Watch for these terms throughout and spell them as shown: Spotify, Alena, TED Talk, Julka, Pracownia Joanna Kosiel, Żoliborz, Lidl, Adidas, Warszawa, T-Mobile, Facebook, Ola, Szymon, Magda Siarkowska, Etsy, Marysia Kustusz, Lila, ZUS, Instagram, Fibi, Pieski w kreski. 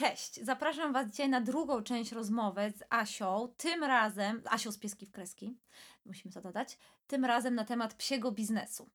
Cześć, zapraszam Was dzisiaj na drugą część rozmowy z Asią, tym razem, Asią z Pieski w kreski, musimy to dodać, tym razem na temat psiego biznesu.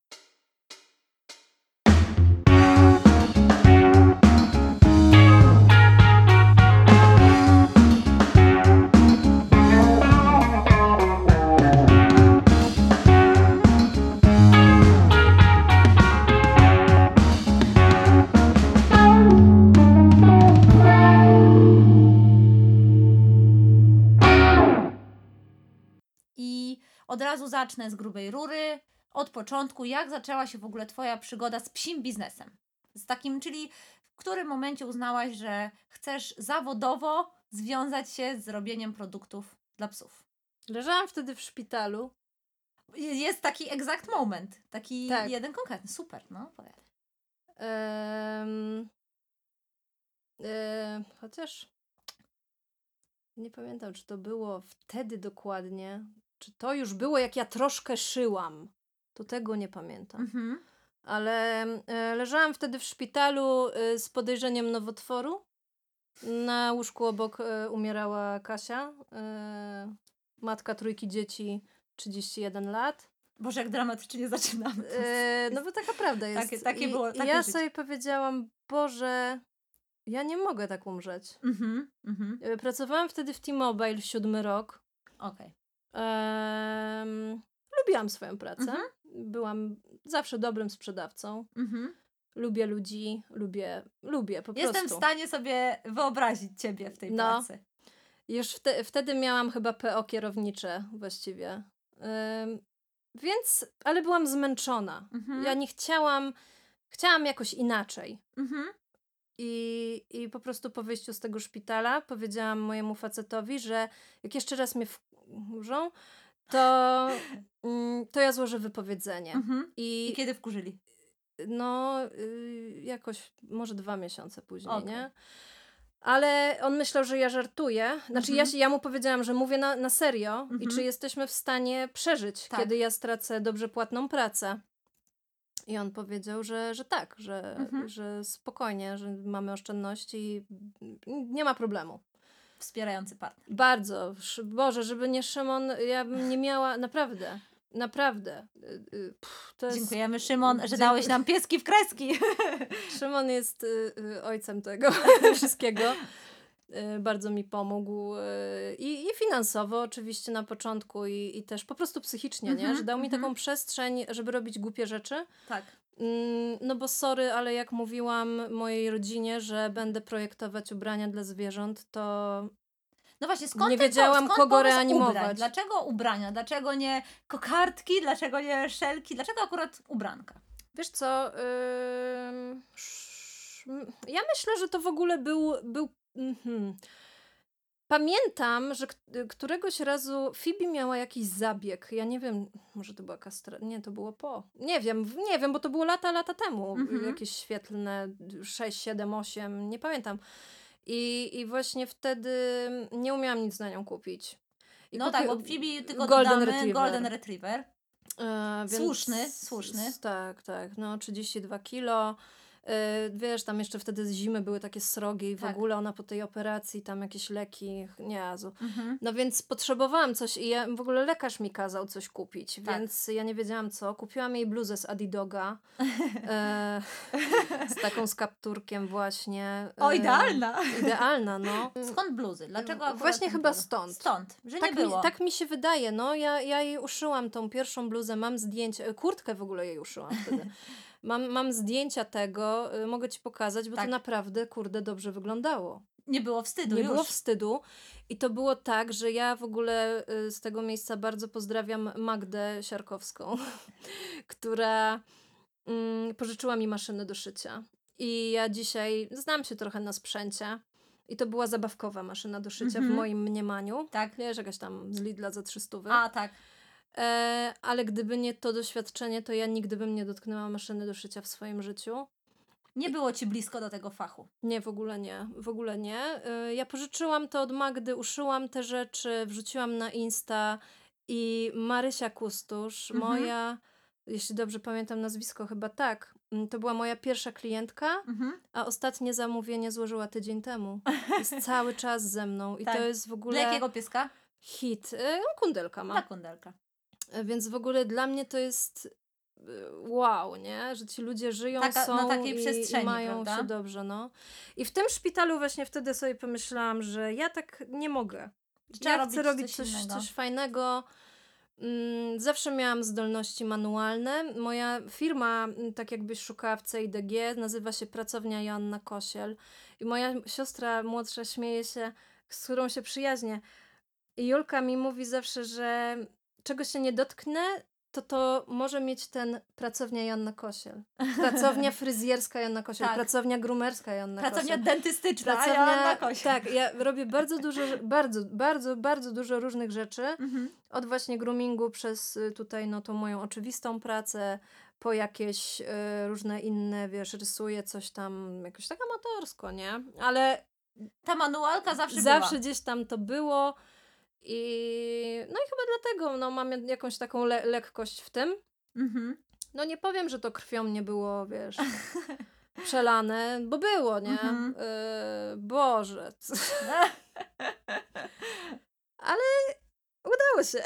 Od razu zacznę z grubej rury, od początku, jak zaczęła się w ogóle Twoja przygoda z psim biznesem? Z takim, czyli w którym momencie uznałaś, że chcesz zawodowo związać się z robieniem produktów dla psów? Leżałam wtedy w szpitalu. Jest taki exact moment, taki tak. Jeden konkretny, super, no powiadam. Chociaż nie pamiętam, czy to było wtedy dokładnie. Czy to już było, jak ja troszkę szyłam? To tego nie pamiętam. Mhm. Ale leżałam wtedy w szpitalu z podejrzeniem nowotworu. Na łóżku obok umierała Kasia. Matka trójki dzieci, 31 lat. Boże, jak dramatycznie zaczynamy. No bo taka prawda jest. Takie było, takie ja życie. Sobie powiedziałam, Boże, ja nie mogę tak umrzeć. Mhm, pracowałam wtedy w T-Mobile 7. rok. Okej. Lubiłam swoją pracę. Byłam zawsze dobrym sprzedawcą. Lubię ludzi, lubię po prostu. Jestem w stanie sobie wyobrazić Ciebie w tej pracy. Już wtedy miałam chyba PO kierownicze właściwie. Więc, ale byłam zmęczona. Ja nie chciałam jakoś inaczej. I po prostu po wyjściu z tego szpitala powiedziałam mojemu facetowi, że jak jeszcze raz mnie wkurzą, to ja złożę wypowiedzenie. I kiedy wkurzyli? No, jakoś może 2 miesiące później, nie? Ale on myślał, że ja żartuję. Znaczy ja mu powiedziałam, że mówię na serio i czy jesteśmy w stanie przeżyć, kiedy ja stracę dobrze płatną pracę. I on powiedział, że tak, że spokojnie, że mamy oszczędności i nie ma problemu. Wspierający partner. Bardzo. Boże, żeby nie Szymon, ja bym nie miała, naprawdę, naprawdę. Dziękujemy Szymon, że dałeś nam pieski w kreski. Szymon jest ojcem tego wszystkiego. Bardzo mi pomógł i finansowo oczywiście na początku i też po prostu psychicznie, nie? Że dał mi taką przestrzeń, żeby robić głupie rzeczy. Tak. No bo sorry, ale jak mówiłam mojej rodzinie, że będę projektować ubrania dla zwierząt, to no właśnie, nie wiedziałam, kogo reanimować. Dlaczego ubrania? Dlaczego nie kokardki? Dlaczego nie szelki? Dlaczego akurat ubranka? Wiesz co, ja myślę, że to w ogóle był pamiętam, że któregoś razu Fibi miała jakiś zabieg. Ja nie wiem, może to była kastracja. Nie, to było po. Nie wiem, bo to było lata temu. Jakieś świetlne 6, 7, 8, nie pamiętam. I właśnie wtedy nie umiałam nic na nią kupić. I no tak, bo Fibi tylko Golden Retriever. Więc słuszny. Tak. No 32 kilo. Wiesz, tam jeszcze wtedy z zimy były takie srogie i w ogóle ona po tej operacji tam jakieś leki, no więc potrzebowałam coś i w ogóle lekarz mi kazał coś kupić, więc ja nie wiedziałam co. Kupiłam jej bluzę z Adidoga z taką z kapturkiem właśnie. O, idealna! Idealna, no. Skąd bluzy? Dlaczego akurat? Właśnie chyba stąd, że tak nie było. Tak mi się wydaje, no. Ja jej uszyłam tą pierwszą bluzę, mam zdjęcie, kurtkę w ogóle jej uszyłam wtedy. Mam zdjęcia tego, mogę Ci pokazać, bo to naprawdę, kurde, dobrze wyglądało. Nie było wstydu. Nie było wstydu. I to było tak, że ja w ogóle z tego miejsca bardzo pozdrawiam Magdę Siarkowską, która pożyczyła mi maszynę do szycia. I ja dzisiaj znam się trochę na sprzęcie. I to była zabawkowa maszyna do szycia w moim mniemaniu. Tak. Wiesz, jakaś tam z Lidla za 300. A, tak. Ale gdyby nie to doświadczenie, to ja nigdy bym nie dotknęła maszyny do szycia w swoim życiu. Nie było Ci blisko do tego fachu? Nie, w ogóle nie. Ja pożyczyłam to od Magdy, uszyłam te rzeczy, wrzuciłam na Insta i Marysia Kustusz, moja, jeśli dobrze pamiętam nazwisko, chyba tak, To była moja pierwsza klientka, a ostatnie zamówienie złożyła tydzień temu. Jest cały czas ze mną i tak. To jest w ogóle... Dla jakiego pieska? Hit. Kundelka ma. Ta kundelka. Więc w ogóle dla mnie to jest wow, nie? Że ci ludzie żyją, są na takiej przestrzeni, i mają, prawda? Się dobrze, no. I w tym szpitalu właśnie wtedy sobie pomyślałam, że ja tak nie mogę. Ja chcę robić coś fajnego. Zawsze miałam zdolności manualne. Moja firma, tak jakbyś szukała w CIDG, nazywa się Pracownia Joanna Kosiel. I moja siostra młodsza śmieje się, z którą się przyjaźnię. I Julka mi mówi zawsze, że czego się nie dotknę, to może mieć ten Pracownia Joanna Kosiel. Pracownia fryzjerska Joanna Kosiel, tak. Pracownia grumerska Joanna Kosiel. Pracownia dentystyczna Joanna Kosiel. Tak, ja robię bardzo dużo różnych rzeczy. Od właśnie groomingu przez tutaj tą moją oczywistą pracę, po jakieś różne inne, rysuję coś tam jakoś tak amatorsko, nie? Ale ta manualka zawsze była. Gdzieś tam to było. I chyba dlatego mam jakąś taką lekkość w tym. Nie powiem, że to krwią nie było, przelane, bo było, nie? Boże. Ale udało się.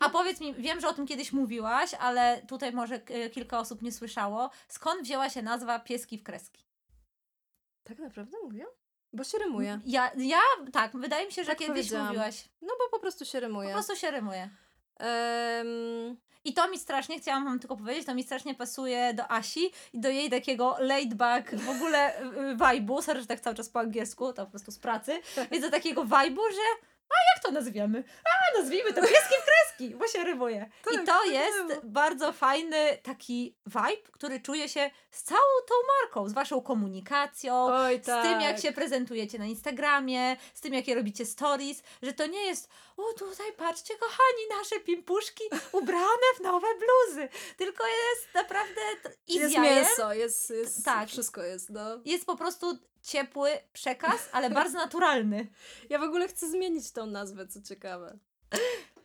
A powiedz mi, wiem, że o tym kiedyś mówiłaś, ale tutaj może kilka osób nie słyszało. Skąd wzięła się nazwa Pieski w kreski? Tak naprawdę mówię? Bo się rymuje. Ja tak, wydaje mi się, że tak kiedyś mówiłaś. No bo po prostu się rymuje. I to mi strasznie, chciałam wam tylko powiedzieć, to mi strasznie pasuje do Asi i do jej takiego laid back w ogóle vibe'u, sorry, że tak cały czas po angielsku, to po prostu z pracy, więc do takiego vibe'u, że jak to nazwiemy? Nazwijmy to pieski w kreski, bo się rymuje. I to jest bardzo fajny taki vibe, który czuje się z całą tą marką, z waszą komunikacją, z tym, jak się prezentujecie na Instagramie, z tym, jakie robicie stories, że to nie jest tutaj patrzcie, kochani, nasze pimpuszki ubrane w nowe bluzy, tylko jest naprawdę jest mięso, jest tak. Wszystko jest, Jest po prostu ciepły przekaz, ale bardzo naturalny. Ja w ogóle chcę zmienić tą nazwę, co ciekawe.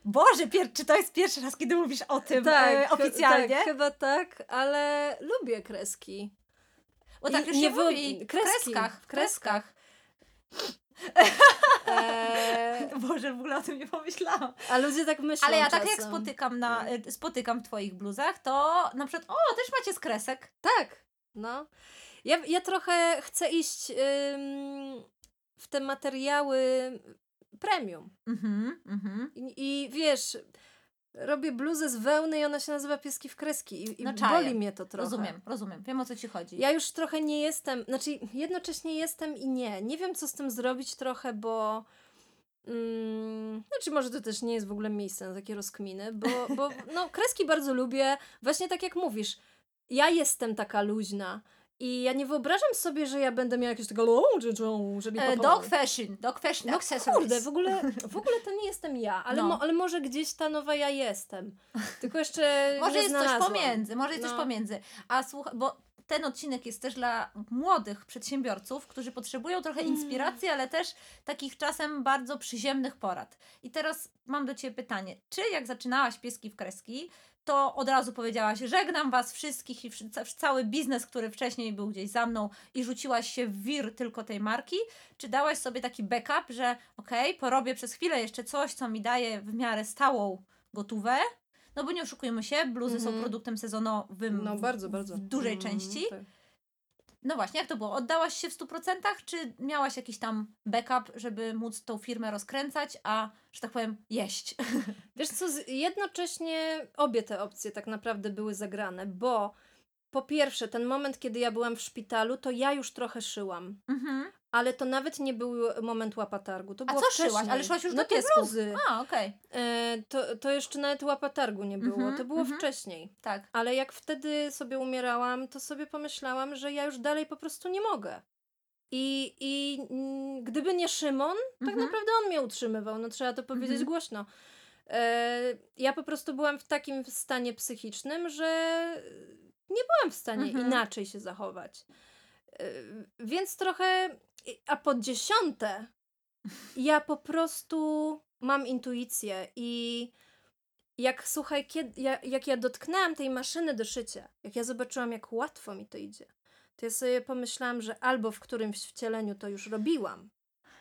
Boże, czy to jest pierwszy raz, kiedy mówisz o tym oficjalnie? Tak, chyba tak, ale lubię kreski. Bo tak już nie mówi. W kreskach. Boże, w ogóle o tym nie pomyślałam. A ludzie tak myślą. Ale ja tak jak spotykam w twoich bluzach, to na przykład, też macie z kresek. Tak, Ja trochę chcę iść w te materiały premium. I wiesz, robię bluzę z wełny i ona się nazywa Pieski w kreski i boli mnie to trochę. Rozumiem. Wiem, o co ci chodzi. Ja już trochę nie jestem, jednocześnie jestem i nie. Nie wiem, co z tym zrobić trochę, bo może to też nie jest w ogóle miejsce na takie rozkminy, bo kreski bardzo lubię. Właśnie tak jak mówisz, ja jestem taka luźna. I ja nie wyobrażam sobie, że ja będę miała jakieś tego dog fashion accessories. Kurde, w ogóle to nie jestem ja, ale może gdzieś ta nowa ja jestem. Tylko jeszcze może jest znalazłam. Coś pomiędzy. A słuchaj, bo ten odcinek jest też dla młodych przedsiębiorców, którzy potrzebują trochę inspiracji, ale też takich czasem bardzo przyziemnych porad. I teraz mam do ciebie pytanie. Czy jak zaczynałaś Pieski w kreski, to od razu powiedziałaś, żegnam was wszystkich i cały biznes, który wcześniej był gdzieś za mną i rzuciłaś się w wir tylko tej marki? Czy dałaś sobie taki backup, że porobię przez chwilę jeszcze coś, co mi daje w miarę stałą gotówę? No bo nie oszukujmy się, bluzy są produktem sezonowym bardzo. W dużej części. Tak. No właśnie, jak to było? Oddałaś się w 100%, czy miałaś jakiś tam backup, żeby móc tą firmę rozkręcać, a, że tak powiem, jeść? Wiesz co, jednocześnie obie te opcje tak naprawdę były zagrane, bo po pierwsze, ten moment, kiedy ja byłam w szpitalu, to ja już trochę szyłam. Ale to nawet nie był moment łapatargu. To było wcześniej. Szyłaś? Ale szyłaś już do tej bluzy. To jeszcze nawet łapatargu nie było. To było wcześniej. Tak. Ale jak wtedy sobie umierałam, to sobie pomyślałam, że ja już dalej po prostu nie mogę. I gdyby nie Szymon, tak naprawdę on mnie utrzymywał. Trzeba to powiedzieć głośno. Ja po prostu byłam w takim stanie psychicznym, że nie byłam w stanie inaczej się zachować. Więc trochę... A po 10. ja po prostu mam intuicję i jak słuchaj, jak ja dotknęłam tej maszyny do szycia, jak ja zobaczyłam, jak łatwo mi to idzie, to ja sobie pomyślałam, że albo w którymś wcieleniu to już robiłam,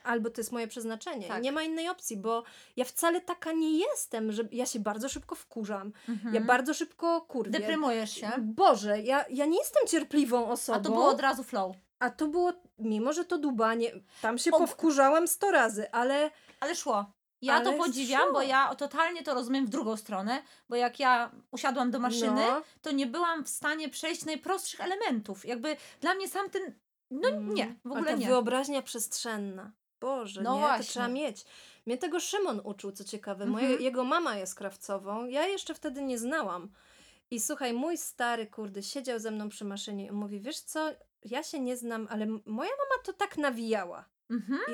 albo to jest moje przeznaczenie. Tak. I nie ma innej opcji, bo ja wcale taka nie jestem, że ja się bardzo szybko wkurzam. Mhm. Ja bardzo szybko kurwię. Deprymujesz się. Boże, ja nie jestem cierpliwą osobą. A to było od razu flow. A to było, mimo że to dubanie, tam się powkurzałam 100 razy, ale... Ale szło. Ja to podziwiam, bo ja totalnie to rozumiem w drugą stronę, bo jak ja usiadłam do maszyny, to nie byłam w stanie przejść najprostszych elementów. Jakby dla mnie sam ten... No nie, w ogóle nie. A ta wyobraźnia przestrzenna. Boże, no nie, właśnie. To trzeba mieć. Mnie tego Szymon uczył, co ciekawe. Jego mama jest krawcową. Ja jeszcze wtedy nie znałam. I słuchaj, mój stary, kurde, siedział ze mną przy maszynie i mówi, wiesz co, ja się nie znam, ale moja mama to tak nawijała.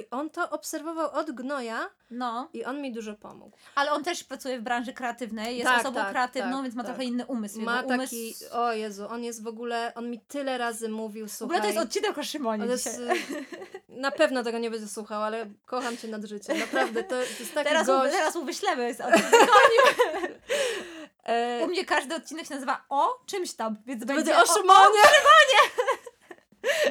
I on to obserwował od gnoja i on mi dużo pomógł. Ale on też pracuje w branży kreatywnej, jest osobą kreatywną, więc ma trochę inny umysł. Ma taki, o Jezu, on jest w ogóle, on mi tyle razy mówił, słuchaj. W ogóle to jest odcinek o Szymonie dzisiaj. Na pewno tego nie będzie słuchał, ale kocham cię nad życie, naprawdę, to jest taki gość. Teraz mu wyślemy. U mnie każdy odcinek się nazywa o czymś tam, więc będzie o Szymonie.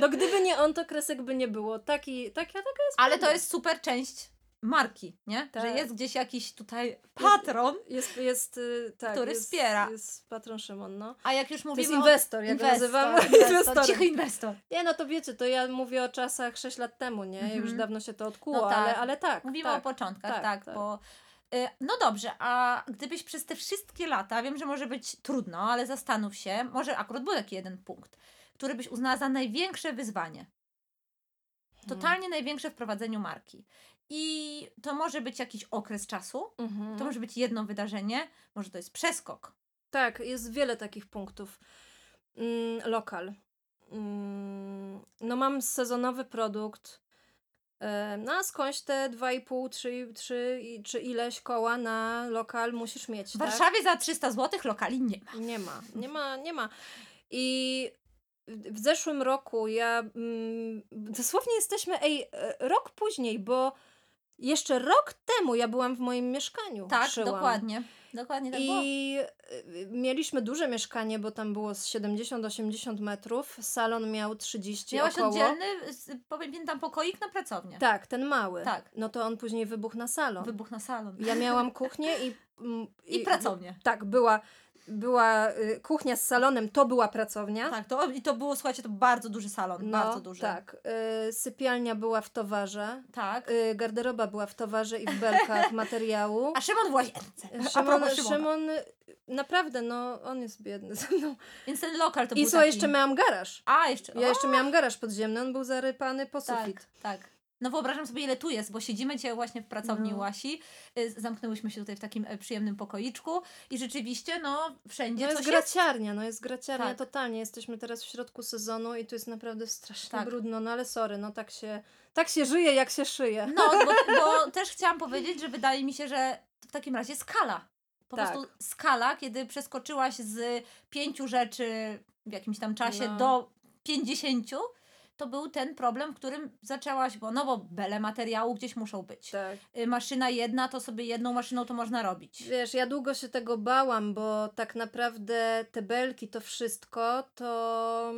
No gdyby nie on, to kresek by nie było. Taka jest. Ale problem. To jest super część marki, nie? Tak. Że jest gdzieś jakiś tutaj patron, który wspiera. Jest patron Szymon, no. A jak już mówimy, to jest inwestor, jak nazywamy. Cichy inwestor. Nie, no to wiecie, to ja mówię o czasach 6 lat temu, nie? Już dawno się to odkuło, no tak. ale tak. Mówimy o początkach, tak. Bo... No dobrze, a gdybyś przez te wszystkie lata, wiem, że może być trudno, ale zastanów się, może akurat był taki jeden punkt, który byś uznała za największe wyzwanie. Totalnie największe w prowadzeniu marki. I to może być jakiś okres czasu, to może być jedno wydarzenie, może to jest przeskok. Tak, jest wiele takich punktów. Lokal. No mam sezonowy produkt, no a skądś te 2,5, 3 czy ileś koła na lokal musisz mieć. W Warszawie za 300 zł lokali nie ma. Nie ma. I w zeszłym roku ja dosłownie jesteśmy rok później, bo jeszcze rok temu ja byłam w moim mieszkaniu. Tak, szyłam. Dokładnie tak było. I mieliśmy duże mieszkanie, bo tam było z 70-80 metrów, salon miał 30 około. Miałaś oddzielny, pamiętam, pokoik na pracownię. Tak, ten mały. Tak. No to on później wybuchł na salon. Ja miałam kuchnię i pracownię. Tak, była kuchnia z salonem, to była pracownia. Tak, to było, słuchajcie, to bardzo duży salon, bardzo duży. Tak, sypialnia była w towarze, garderoba była w towarze i w belkach materiału. A Szymon w łazience. Szymon naprawdę, no on jest biedny ze mną. Więc ten lokal to był taki... jeszcze miałam garaż. Ja jeszcze miałam garaż podziemny, on był zarypany po sufit. Tak. No wyobrażam sobie, ile tu jest, bo siedzimy dzisiaj właśnie w pracowni Łasi, zamknęłyśmy się tutaj w takim przyjemnym pokoiczku i rzeczywiście, no, wszędzie coś graciarnia, no jest graciarnia totalnie, jesteśmy teraz w środku sezonu i tu jest naprawdę strasznie brudno, no ale sorry, no tak się żyje, jak się szyje. No, bo też chciałam powiedzieć, że wydaje mi się, że w takim razie skala, po prostu skala, kiedy przeskoczyłaś z 5 rzeczy w jakimś tam czasie do 50, to był ten problem, w którym zaczęłaś, bo bele materiału gdzieś muszą być. Tak. Maszyna jedna, to sobie jedną maszyną to można robić. Wiesz, ja długo się tego bałam, bo tak naprawdę te belki, to wszystko, to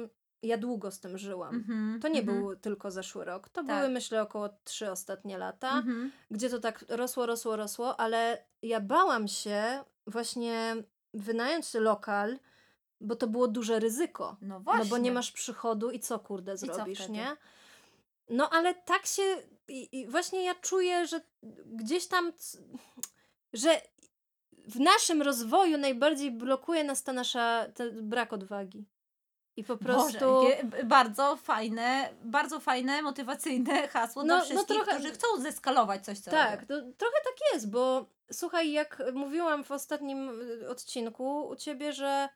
ja długo z tym żyłam. To nie był tylko zeszły rok. To były, myślę, około 3 ostatnie lata, gdzie to tak rosło, ale ja bałam się właśnie wynająć lokal, bo to było duże ryzyko. No właśnie. No bo nie masz przychodu i co, kurde, zrobisz, co nie? No ale tak się... I właśnie ja czuję, że gdzieś tam... że w naszym rozwoju najbardziej blokuje nas ten brak odwagi. I po prostu... Boże, bardzo fajne, motywacyjne hasło dla wszystkich, trochę, którzy chcą zeskalować coś, co robią. To trochę tak jest, bo słuchaj, jak mówiłam w ostatnim odcinku u ciebie, że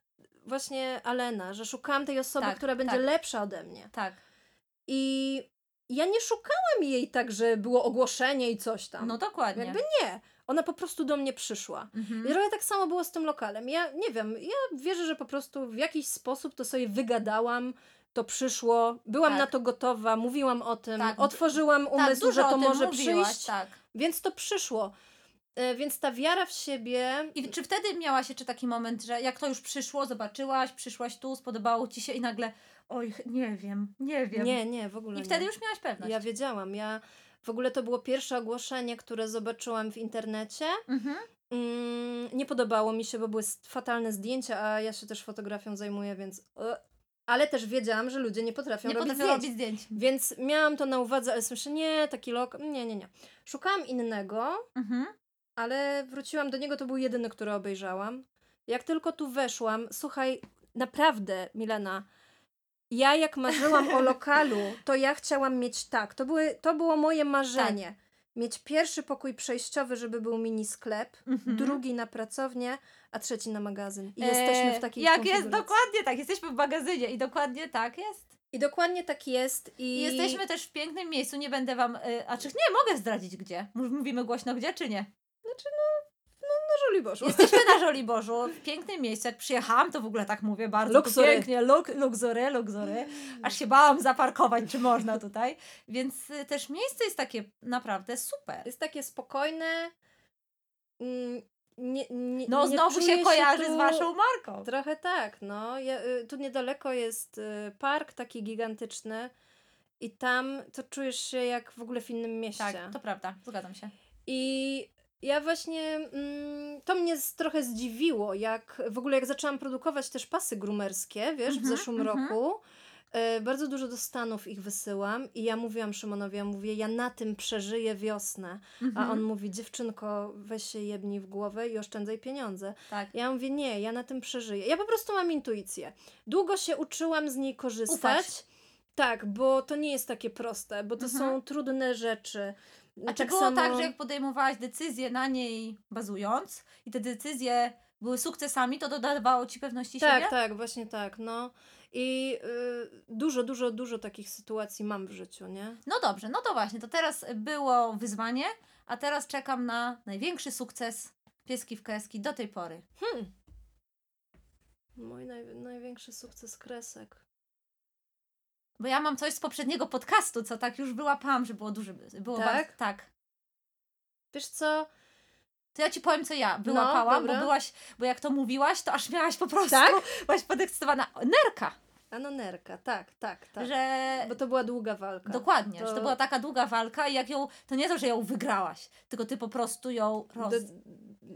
właśnie Alena, że szukałam tej osoby, która będzie lepsza ode mnie. Tak. I ja nie szukałam jej tak, że było ogłoszenie i coś tam. No dokładnie. Jakby nie. Ona po prostu do mnie przyszła. I trochę tak samo było z tym lokalem. Ja nie wiem, ja wierzę, że po prostu w jakiś sposób to sobie wygadałam, to przyszło, byłam na to gotowa, mówiłam o tym, otworzyłam umysł, że to może przyjść, więc to przyszło. Więc ta wiara w siebie... I czy wtedy miałaś jeszcze taki moment, że jak to już przyszło, zobaczyłaś, przyszłaś tu, spodobało ci się i nagle oj, nie wiem. Nie, w ogóle nie. I wtedy już miałaś pewność. Ja wiedziałam. W ogóle to było pierwsze ogłoszenie, które zobaczyłam w internecie. Mhm. Nie podobało mi się, bo były fatalne zdjęcia, a ja się też fotografią zajmuję, więc... Ale też wiedziałam, że ludzie nie potrafią robić zdjęć. Więc miałam to na uwadze, ale słyszę, nie. Szukałam innego, ale wróciłam do niego, to był jedyny, który obejrzałam. Jak tylko tu weszłam, słuchaj, naprawdę, Milena, ja jak marzyłam o lokalu, to ja chciałam mieć tak. To było moje marzenie. Tak. Mieć pierwszy pokój przejściowy, żeby był mini sklep, drugi na pracownię, a trzeci na magazyn. I jesteśmy w takiej konfiguracji. Jest, dokładnie tak, jesteśmy w magazynie i dokładnie tak jest. I dokładnie tak jest. I jesteśmy też w pięknym miejscu, nie będę wam... nie mogę zdradzić gdzie. Mówimy głośno gdzie, czy nie? Znaczy na Żoliborzu. Jesteśmy na Żoliborzu, w pięknym miejscu. Jak przyjechałam, to w ogóle tak mówię, bardzo Luxury. Pięknie. Luxury. Aż się bałam zaparkować, czy można tutaj. Więc też miejsce jest takie naprawdę super. Jest takie spokojne. Nie znowu się kojarzy z waszą marką. Trochę tak, no. Tu niedaleko jest park taki gigantyczny i tam to czujesz się jak w ogóle w innym mieście. Tak, to prawda, zgadzam się. I ja właśnie, to mnie trochę zdziwiło, jak zaczęłam produkować też pasy groomerskie, wiesz, w zeszłym roku, bardzo dużo do Stanów ich wysyłam i ja mówiłam Szymonowi, ja na tym przeżyję wiosnę, a on mówi, dziewczynko, weź się jebnij w głowę i oszczędzaj pieniądze. Tak. Ja mówię, nie, ja na tym przeżyję. Ja po prostu mam intuicję. Długo się uczyłam z niej korzystać. Ufać. Tak, bo to nie jest takie proste, bo to są trudne rzeczy. A czy było tak, że jak podejmowałaś decyzję na niej bazując i te decyzje były sukcesami, to dodawało ci pewności siebie? Tak, właśnie tak, no. I dużo takich sytuacji mam w życiu, nie? No dobrze, no to właśnie, to teraz było wyzwanie, a teraz czekam na największy sukces Pieski w kreski do tej pory. Mój największy sukces kresek. Bo ja mam coś z poprzedniego podcastu, co tak już wyłapałam, że było duże. Tak. Wiesz co? To ja ci powiem, co ja wyłapałam, bo byłaś, bo jak to mówiłaś, to aż miałaś po prostu, byłaś podekscytowana. Nerka. Ano nerka, tak. Że... Bo to była długa walka. Dokładnie, że to była taka długa walka i jak ją, to nie to, że ją wygrałaś, tylko ty po prostu ją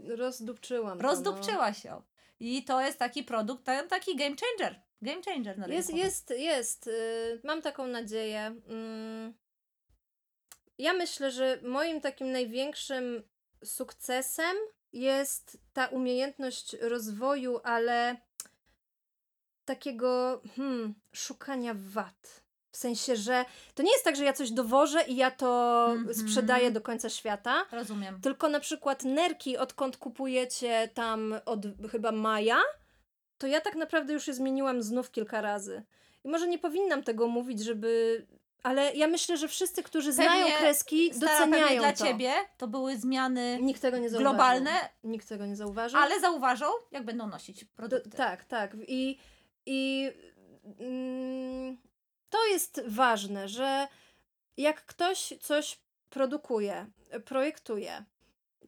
rozdupczyłam. Rozdupczyłaś ją. I to jest taki produkt, taki game changer. Game changer na rynku. Jest. Mam taką nadzieję. Ja myślę, że moim takim największym sukcesem jest ta umiejętność rozwoju, ale takiego szukania wad. W sensie, że to nie jest tak, że ja coś dowożę i ja to sprzedaję do końca świata. Rozumiem. Tylko na przykład nerki, odkąd kupujecie tam od chyba maja, to ja tak naprawdę już je zmieniłam znów kilka razy. I może nie powinnam tego mówić, żeby... Ale ja myślę, że wszyscy, którzy znają kreski, doceniają to. Dla ciebie to były zmiany globalne. Nikt tego nie zauważył. Ale zauważą, jak będą nosić produkty. Tak. I to jest ważne, że jak ktoś coś produkuje, projektuje,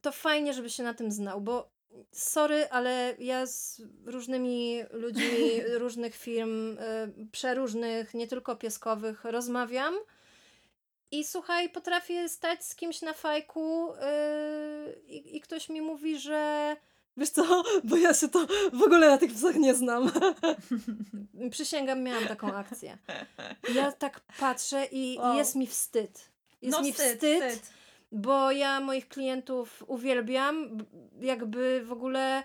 to fajnie, żeby się na tym znał, bo sorry, ale ja z różnymi ludźmi, różnych firm, przeróżnych, nie tylko pieskowych, rozmawiam i słuchaj, potrafię stać z kimś na fajku i ktoś mi mówi, że wiesz co, bo ja się to w ogóle na tych psach nie znam. Przysięgam, miałam taką akcję. Ja tak patrzę i jest mi wstyd. Jest mi wstyd. Bo ja moich klientów uwielbiam, jakby w ogóle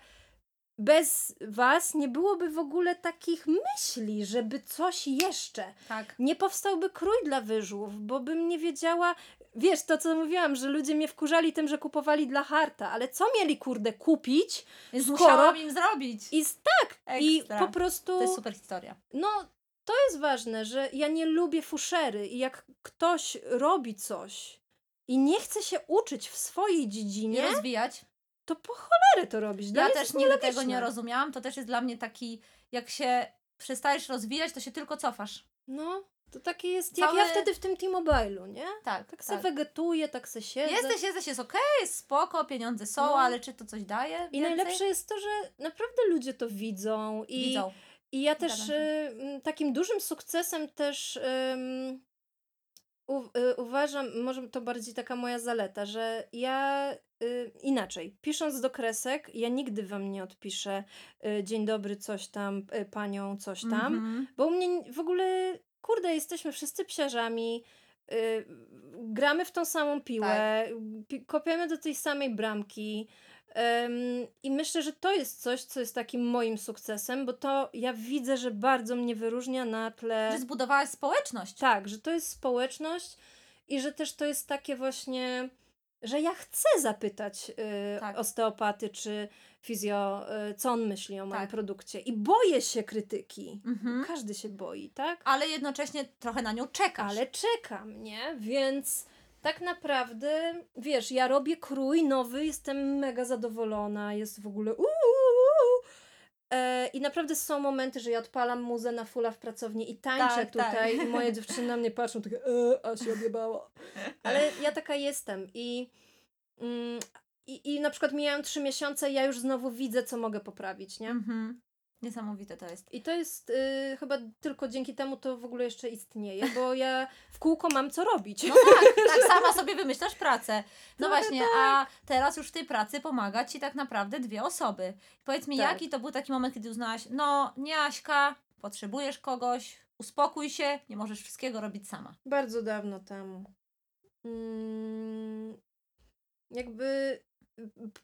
bez was nie byłoby w ogóle takich myśli, żeby coś jeszcze. Tak. Nie powstałby krój dla wyżłów, bo bym nie wiedziała, wiesz, to co mówiłam, że ludzie mnie wkurzali tym, że kupowali dla harta, ale co mieli kurde kupić, więc musiałam im zrobić. I po prostu... To jest super historia. No, to jest ważne, że ja nie lubię fuszery i jak ktoś robi coś i nie chce się uczyć w swojej dziedzinie... I rozwijać. To po cholery to robisz. Ja też nigdy tego nie rozumiałam. To też jest dla mnie taki, jak się przestajesz rozwijać, to się tylko cofasz. No. To takie jest, cały... jak ja wtedy w tym T-Mobile'u, nie? Tak, tak se wegetuję, tak se siedzę. Jest okej, jest spoko, pieniądze są, no. Ale czy to coś daje więcej? I najlepsze jest to, że naprawdę ludzie to widzą. I ja też takim dużym sukcesem też uważam, może to bardziej taka moja zaleta, że ja inaczej, pisząc do kresek, ja nigdy wam nie odpiszę dzień dobry, coś tam, panią, coś tam, bo u mnie w ogóle... Kurde, jesteśmy wszyscy psiarzami, gramy w tą samą piłę, kopiamy do tej samej bramki i myślę, że to jest coś, co jest takim moim sukcesem, bo to ja widzę, że bardzo mnie wyróżnia na tle... Że zbudowałaś społeczność. Tak, że to jest społeczność i że też to jest takie właśnie... że ja chcę zapytać osteopaty czy fizjo, co on myśli o moim produkcie. I boję się krytyki. Mhm. Każdy się boi, tak? Ale jednocześnie trochę na nią czekasz. Ale czekam, nie? Więc tak naprawdę, wiesz, ja robię krój nowy, jestem mega zadowolona, jest w ogóle i naprawdę są momenty, że ja odpalam muzę na fulla w pracowni i tańczę tutaj i moje dziewczyny na mnie patrzą takie a się objebała. Ale ja taka jestem i na przykład mijają 3 miesiące i ja już znowu widzę, co mogę poprawić, nie? Mhm. Niesamowite to jest. I to jest chyba tylko dzięki temu to w ogóle jeszcze istnieje, bo ja w kółko mam co robić. No tak sama sobie wymyślasz pracę. No właśnie, a teraz już w tej pracy pomaga Ci tak naprawdę 2 osoby. Powiedz mi, jaki to był taki moment, kiedy uznałaś, no nie Aśka, potrzebujesz kogoś, uspokój się, nie możesz wszystkiego robić sama. Bardzo dawno temu. Jakby...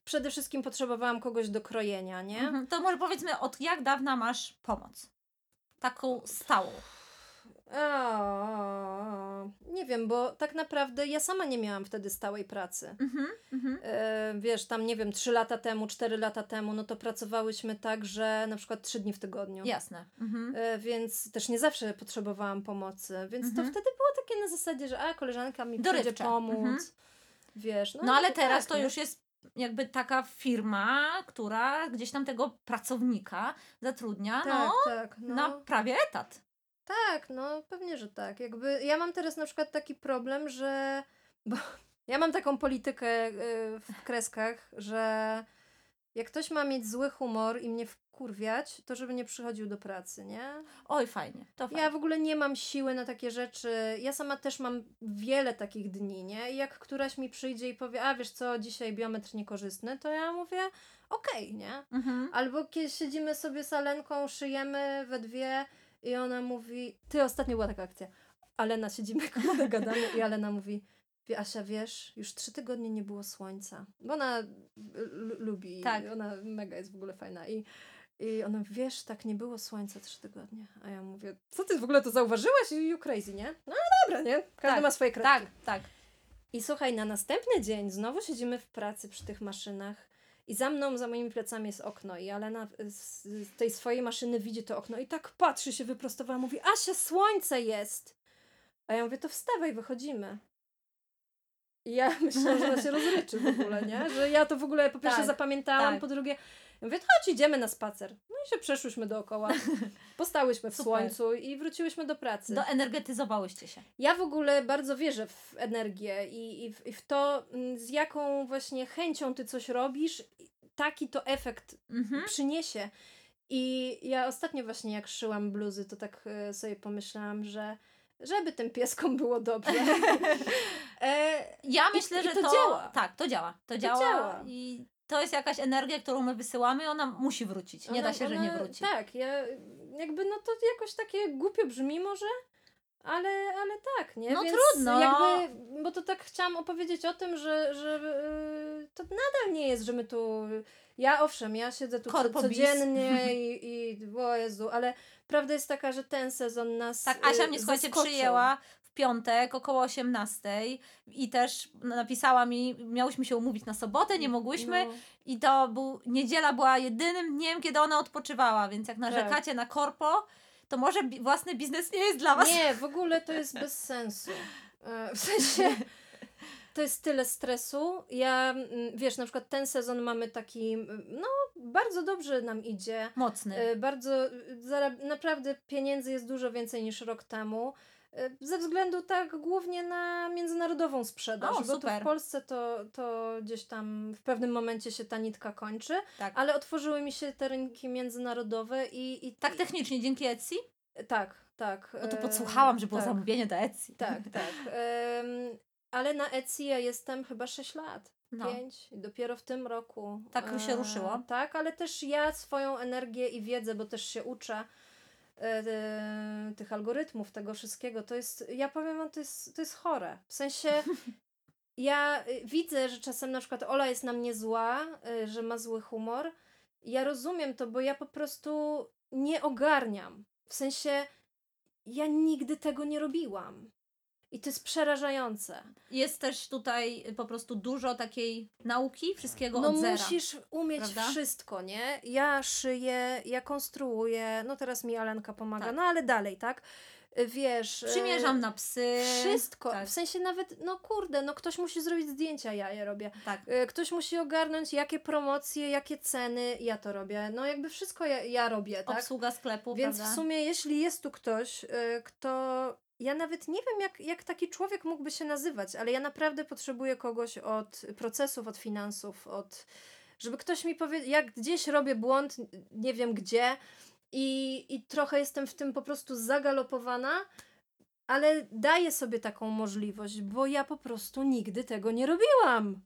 Przede wszystkim potrzebowałam kogoś do krojenia, nie? Mhm. To może powiedzmy, od jak dawna masz pomoc? Taką stałą. Nie wiem, bo tak naprawdę ja sama nie miałam wtedy stałej pracy. Wiesz, tam nie wiem, 3 lata temu, 4 lata temu, no to pracowałyśmy tak, że na przykład 3 dni w tygodniu. Jasne. Więc też nie zawsze potrzebowałam pomocy, więc to wtedy było takie na zasadzie, że koleżanka mi przyjdzie pomóc. Wiesz, no ale teraz to już jest jakby taka firma, która gdzieś tam tego pracownika zatrudnia na prawie etat. Tak, no pewnie, że tak. Jakby ja mam teraz na przykład taki problem, że bo ja mam taką politykę w kreskach, że jak ktoś ma mieć zły humor i mnie wkurwiać, to żeby nie przychodził do pracy, nie? Oj, fajnie. To fajnie. Ja w ogóle nie mam siły na takie rzeczy. Ja sama też mam wiele takich dni, nie? I jak któraś mi przyjdzie i powie, a wiesz co, dzisiaj biometr niekorzystny, to ja mówię, okej, nie? Mhm. Albo kiedy siedzimy sobie z Alenką, szyjemy we dwie i ona mówi, ty, ostatnio była taka akcja. Alena, siedzimy, gadamy i Alena mówi, Asia, wiesz, już 3 tygodnie nie było słońca. Bo ona lubi, ona mega jest w ogóle fajna. I ona, wiesz, tak nie było słońca 3 tygodnie. A ja mówię, co ty w ogóle to zauważyłaś? You crazy, nie? No dobra, nie? Każdy ma swoje kredki. Tak. I słuchaj, na następny dzień znowu siedzimy w pracy przy tych maszynach i za moimi plecami jest okno i Alena z tej swojej maszyny widzi to okno i tak patrzy się, wyprostowała, mówi, Asia, słońce jest! A ja mówię, to wstawaj, wychodzimy. I ja myślałam, że ona się rozryczy w ogóle, nie? Że ja to w ogóle po pierwsze zapamiętałam, po drugie... Ja mówię, chodź, idziemy na spacer. No i się przeszłyśmy dookoła. Postałyśmy w słońcu i wróciłyśmy do pracy. Doenergetyzowałyście się. Ja w ogóle bardzo wierzę w energię i w to, z jaką właśnie chęcią ty coś robisz, taki to efekt przyniesie. I ja ostatnio właśnie jak szyłam bluzy, to tak sobie pomyślałam, że żeby tym pieskom było dobrze. Ja myślę, że to działa. Tak, to działa. I to jest jakaś energia, którą my wysyłamy, ona musi wrócić. Nie da się, że nie wróci. Tak, ja jakby no to jakoś takie głupio brzmi może, ale tak, nie? No więc trudno. Jakby, bo to tak chciałam opowiedzieć o tym, że to nadal nie jest, że my tu... Ja owszem, ja siedzę tu codziennie i o Jezu, ale prawda jest taka, że ten sezon nas Asia mnie, słuchajcie, przyjęła w piątek około 18:00 i też napisała mi, miałyśmy się umówić na sobotę, nie mogłyśmy i to niedziela była jedynym dniem, kiedy ona odpoczywała, więc jak narzekacie na korpo, to może własny biznes nie jest dla was. Nie, w ogóle to jest bez sensu. W sensie... To jest tyle stresu. Ja, wiesz, na przykład ten sezon mamy taki, no bardzo dobrze nam idzie. Mocny. Naprawdę pieniędzy jest dużo więcej niż rok temu. Ze względu tak głównie na międzynarodową sprzedaż, bo to w Polsce to gdzieś tam w pewnym momencie się ta nitka kończy, tak. Ale otworzyły mi się te rynki międzynarodowe i tak technicznie, dzięki Etsy? Tak. No to podsłuchałam, że było zamówienie do Etsy. Tak. Ale na Etsy ja jestem chyba 6 lat. 5 i dopiero w tym roku. Tak się ruszyło. Tak, ale też ja swoją energię i wiedzę, bo też się uczę tych algorytmów, tego wszystkiego, to jest, ja powiem wam, to jest chore. W sensie ja widzę, że czasem na przykład Ola jest na mnie zła, że ma zły humor. Ja rozumiem to, bo ja po prostu nie ogarniam. W sensie ja nigdy tego nie robiłam. I to jest przerażające. Jest też tutaj po prostu dużo takiej nauki, wszystkiego od zera. No musisz umieć, prawda? Wszystko, nie? Ja szyję, ja konstruuję, no teraz mi Alenka pomaga, tak. No ale dalej, tak? Wiesz... Przymierzam na psy. Wszystko, tak. W sensie nawet, ktoś musi zrobić zdjęcia, ja je robię. Tak. Ktoś musi ogarnąć, jakie promocje, jakie ceny, ja to robię. No jakby wszystko ja robię, tak? Obsługa sklepu, więc prawda? W sumie, jeśli jest tu ktoś, kto... Ja nawet nie wiem, jak taki człowiek mógłby się nazywać, ale ja naprawdę potrzebuję kogoś od procesów, od finansów, żeby ktoś mi powiedział, jak gdzieś robię błąd, nie wiem gdzie i trochę jestem w tym po prostu zagalopowana, ale daję sobie taką możliwość, bo ja po prostu nigdy tego nie robiłam.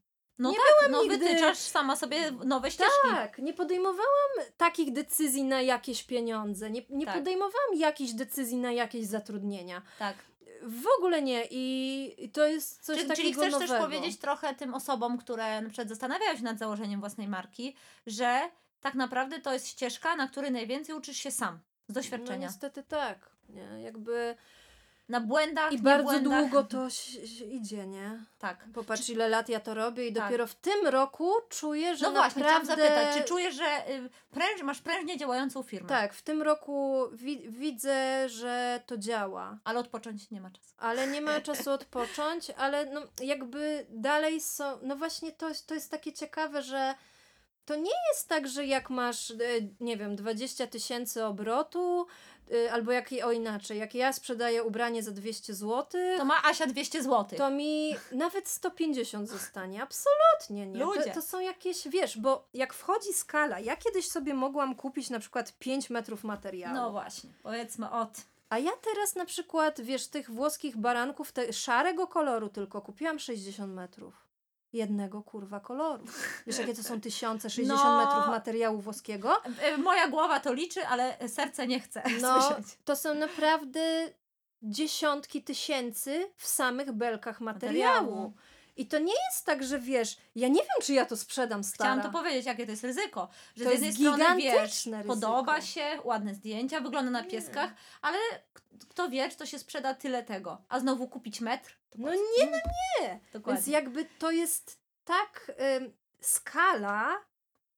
Wytyczasz sama sobie nowe ścieżki. Tak, nie podejmowałam takich decyzji na jakieś pieniądze, nie podejmowałam jakichś decyzji na jakieś zatrudnienia. Tak. W ogóle nie i to jest coś takiego nowego. Czyli chcesz też powiedzieć trochę tym osobom, które na przykład zastanawiają się nad założeniem własnej marki, że tak naprawdę to jest ścieżka, na której najwięcej uczysz się sam, z doświadczenia. No niestety tak, nie? Jakby... Na błędach, długo to idzie, nie? Tak. Popatrz, ile lat ja to robię i dopiero w tym roku czuję, że naprawdę... No właśnie, chciałam zapytać, czy czujesz, że masz prężnie działającą firmę? Tak, w tym roku widzę, że to działa. Ale odpocząć nie ma czasu. Ale nie ma czasu odpocząć, ale jakby dalej są... No właśnie to jest takie ciekawe, że to nie jest tak, że jak masz, nie wiem, 20 000 obrotu... Albo jak ja sprzedaję ubranie za 200 zł... To ma Asia 200 zł. To mi nawet 150 zostanie. Absolutnie nie. To są jakieś, wiesz, bo jak wchodzi skala, ja kiedyś sobie mogłam kupić na przykład 5 metrów materiału. No właśnie, powiedzmy A ja teraz na przykład, wiesz, tych włoskich baranków, szarego koloru tylko kupiłam 60 metrów. Jednego koloru. Wiesz, jakie to są 1060 metrów materiału włoskiego? Moja głowa to liczy, ale serce nie chce słyszeć. To są naprawdę dziesiątki tysięcy w samych belkach materiału. I to nie jest tak, że wiesz, ja nie wiem, czy ja to sprzedam, stara. Chciałam to powiedzieć, jakie to jest ryzyko. Że to z jednej strony, wiesz, podoba się, ładne zdjęcia, wygląda na pieskach, ale kto wie, czy to się sprzeda tyle tego. A znowu kupić metr? No nie. Dokładnie. Więc jakby to jest tak, skala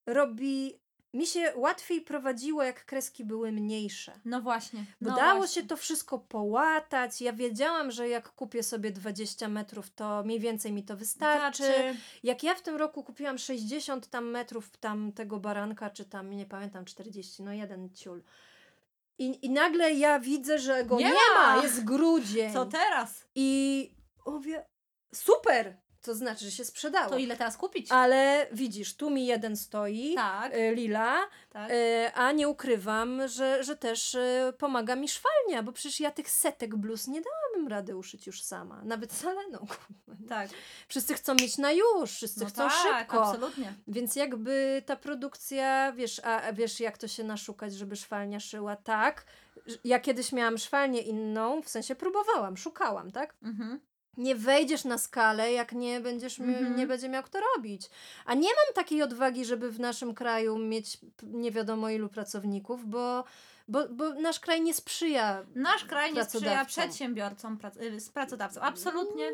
robi... Mi się łatwiej prowadziło, jak kreski były mniejsze. No właśnie. Dało się to wszystko połatać. Ja wiedziałam, że jak kupię sobie 20 metrów, to mniej więcej mi to wystarczy. Jak ja w tym roku kupiłam 60 metrów tam tego baranka, czy tam, nie pamiętam, 40, jeden ciul. I nagle ja widzę, że go nie ma. Jest grudzień. Co teraz? I mówię, super! To znaczy, że się sprzedało. To ile teraz kupić? Ale widzisz, tu mi jeden stoi, Lila, a nie ukrywam, że też pomaga mi szwalnia, bo przecież ja tych setek bluz nie dałabym rady uszyć już sama. Nawet z Aleną. Tak. Wszyscy chcą mieć na już, wszyscy chcą szybko. Absolutnie. Więc jakby ta produkcja, wiesz, a wiesz jak to się naszukać, żeby szwalnia szyła, tak. Ja kiedyś miałam szwalnię inną, w sensie próbowałam, szukałam, tak? Mhm. Nie wejdziesz na skalę, jak nie będziesz nie będzie miał kto robić. A nie mam takiej odwagi, żeby w naszym kraju mieć nie wiadomo ilu pracowników, bo nasz kraj nie sprzyja przedsiębiorcom, pracodawcom. Absolutnie.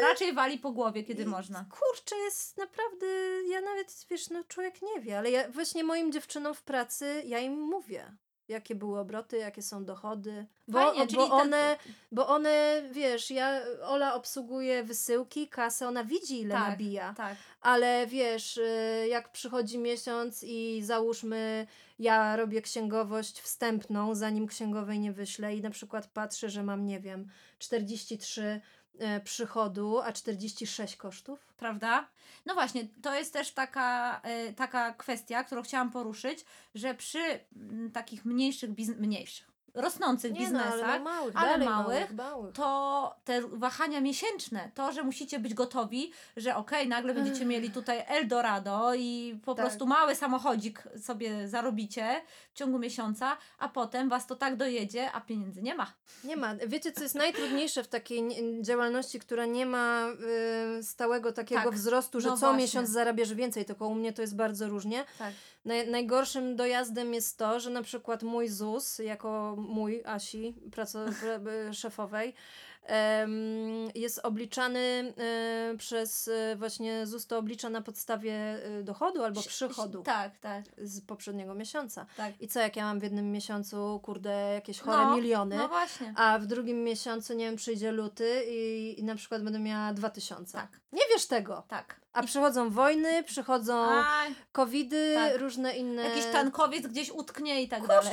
Raczej wali po głowie, kiedy można. Kurczę, jest naprawdę, ja nawet, człowiek nie wie, ale ja właśnie moim dziewczynom w pracy, ja im mówię. jakie były obroty, jakie są dochody. Fajnie, bo one, wiesz, Ola obsługuje wysyłki, kasę, ona widzi ile nabija. Tak. Ale wiesz, jak przychodzi miesiąc i załóżmy, ja robię księgowość wstępną, zanim księgowej nie wyślę i na przykład patrzę, że mam, nie wiem, 43 przychodu, a 46 kosztów. Prawda? No właśnie, to jest też taka kwestia, którą chciałam poruszyć, że przy takich rosnących biznesach, małych, to te wahania miesięczne, to, że musicie być gotowi, że okej, nagle będziecie mieli tutaj Eldorado i po prostu mały samochodzik sobie zarobicie w ciągu miesiąca, a potem was to tak dojedzie, a pieniędzy nie ma. Nie ma. Wiecie, co jest najtrudniejsze w takiej działalności, która nie ma stałego takiego wzrostu, że miesiąc zarabiasz więcej, tylko u mnie to jest bardzo różnie. Tak. Najgorszym dojazdem jest to, że na przykład mój ZUS, jako mój, Asi, szefowej, jest obliczany przez właśnie ZUS to oblicza na podstawie dochodu albo przychodu z poprzedniego miesiąca. Tak. I co, jak ja mam w jednym miesiącu, jakieś chore miliony, a w drugim miesiącu, nie wiem, przyjdzie luty i na przykład będę miała 2000. Tak. Nie wiesz tego. Tak. A przychodzą wojny, covidy, różne inne... Jakiś tankowiec gdzieś utknie i tak dalej.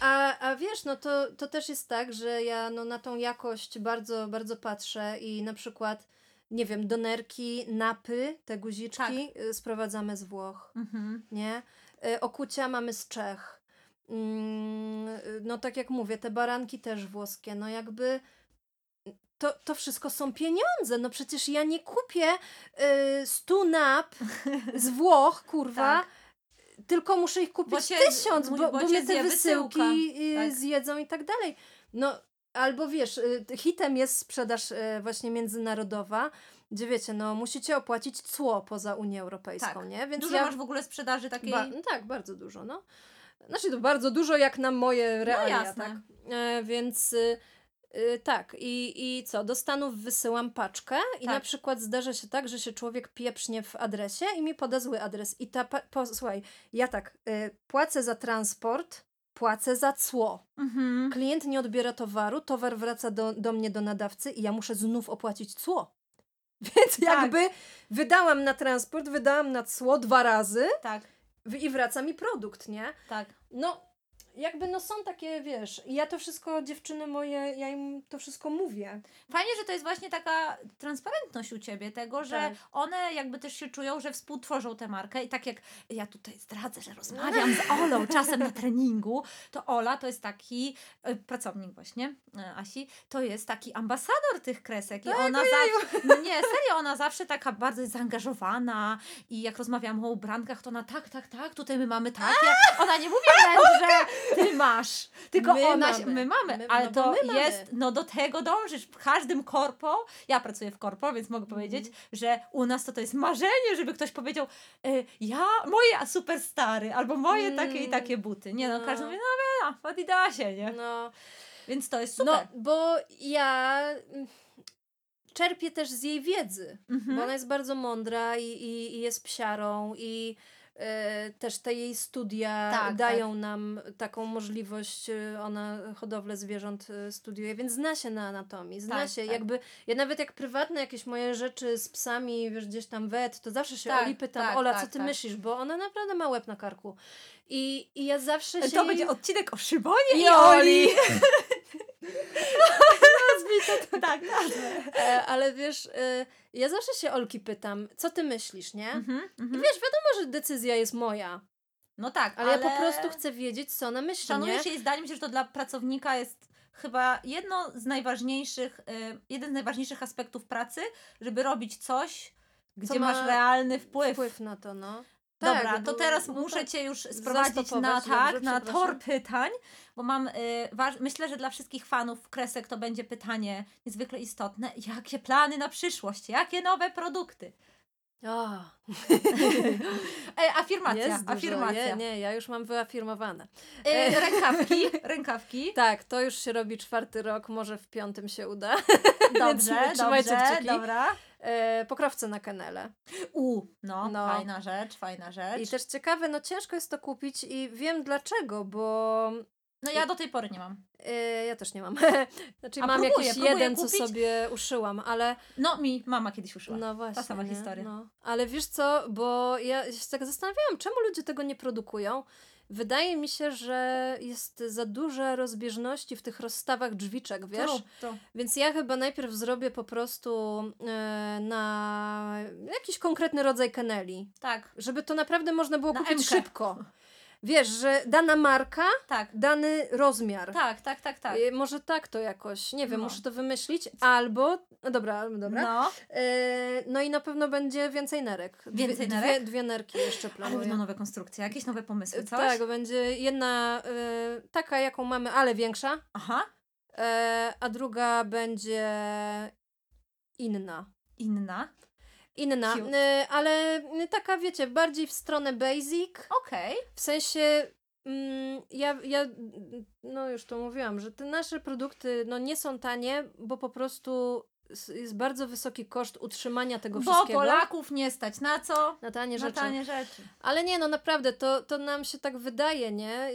A wiesz, no to też jest tak, że ja na tą jakość bardzo, bardzo patrzę i na przykład, nie wiem, donerki, napy, te guziczki sprowadzamy z Włoch, nie? Okucia mamy z Czech. No tak jak mówię, te baranki też włoskie, no jakby... To wszystko są pieniądze, no przecież ja nie kupię 100 nap z Włoch, tylko muszę ich kupić 1000, bo mnie te wysyłki zjedzą i tak dalej. No albo wiesz, hitem jest sprzedaż właśnie międzynarodowa, gdzie wiecie, no musicie opłacić cło poza Unię Europejską, nie? Więc dużo masz w ogóle sprzedaży takiej? Bardzo dużo, no. Znaczy to bardzo dużo jak na moje realia, więc... I co? Do Stanów wysyłam paczkę i na przykład zdarza się tak, że się człowiek pieprznie w adresie i mi poda zły adres. I słuchaj, ja płacę za transport, płacę za cło. Mhm. Klient nie odbiera towaru, towar wraca do mnie, do nadawcy i ja muszę znów opłacić cło. Więc jakby wydałam na transport, wydałam na cło 2 razy i wraca mi produkt, nie? Tak. No... Jakby są takie, wiesz, ja to wszystko, dziewczyny moje, ja im to wszystko mówię. Fajnie, że to jest właśnie taka transparentność u ciebie tego, że one jakby też się czują, że współtworzą tę markę i tak jak ja tutaj zdradzę, że rozmawiam z Olą czasem na treningu, to Ola to jest taki pracownik właśnie, Asi, to jest taki ambasador tych kresek i ona ona zawsze taka bardzo jest zaangażowana i jak rozmawiam o ubrankach, to ona tutaj my mamy takie, ona nie mówi, że ty masz, tylko my mamy, ale to jest, no do tego dążysz, w każdym korpo, ja pracuję w korpo, więc mogę powiedzieć, że u nas to jest marzenie, żeby ktoś powiedział, moje superstary, albo moje takie i takie buty, nie no, każdy mówi, w Adidasie, nie? No. Więc to jest super. No, bo ja czerpię też z jej wiedzy, bo ona jest bardzo mądra i jest psiarą i też te jej studia dają nam taką możliwość, ona hodowlę zwierząt studiuje, więc zna się na anatomii, jakby, ja nawet jak prywatne jakieś moje rzeczy z psami, wiesz, gdzieś tam vet, to zawsze się Oli pytam, Ola, co ty myślisz, bo ona naprawdę ma łeb na karku i ja zawsze się... To będzie odcinek o Szymonie i Oli! Ale wiesz, ja zawsze się Olki pytam, co ty myślisz, nie? I wiesz, wiadomo, że decyzja jest moja. No tak, ale ja po prostu chcę wiedzieć, co ona myśli, szanujesz jej zdanie, myślę, że to dla pracownika jest chyba jeden z najważniejszych aspektów pracy, żeby robić coś, gdzie masz realny wpływ na to, no. Dobra, to teraz muszę Cię już sprowadzić na tor pytań, bo mam, myślę, że dla wszystkich fanów kresek to będzie pytanie niezwykle istotne. Jakie plany na przyszłość? Jakie nowe produkty? Afirmacja. Nie, ja już mam wyafirmowane. Rękawki. Tak, to już się robi 4. rok, może w 5. się uda. Dobrze, trzymajcie kciuki. Dobra. pokrowce na kanele. No, fajna rzecz. I też ciekawe, no ciężko jest to kupić i wiem dlaczego, bo... No ja do tej pory nie mam. Ja też nie mam. Znaczy próbuję kupić co sobie uszyłam, ale... No mi mama kiedyś uszyła. No właśnie. Ta sama historia. No. Ale wiesz co, bo ja się tak zastanawiałam, czemu ludzie tego nie produkują. Wydaje mi się, że jest za duża rozbieżności w tych rozstawach drzwiczek, wiesz? To. Więc ja chyba najpierw zrobię po prostu na jakiś konkretny rodzaj kaneli. Tak. Żeby to naprawdę można było kupić M-kę. Szybko. Wiesz, że dana marka, tak. Dany rozmiar. Tak. Może tak to jakoś, nie wiem, muszę to wymyślić. Albo, dobra. No. No i na pewno będzie więcej nerek. Dwie nerki jeszcze planuję. Ale nowe konstrukcje, jakieś nowe pomysły, coś? Tak, będzie jedna taka, jaką mamy, ale większa. Aha. A druga będzie inna, ale taka, wiecie, bardziej w stronę basic. Okej. W sensie, ja no już to mówiłam, że te nasze produkty no nie są tanie, bo po prostu jest bardzo wysoki koszt utrzymania tego wszystkiego. Bo Polaków nie stać na co? Na tanie rzeczy. Ale nie, no naprawdę, to nam się tak wydaje, nie?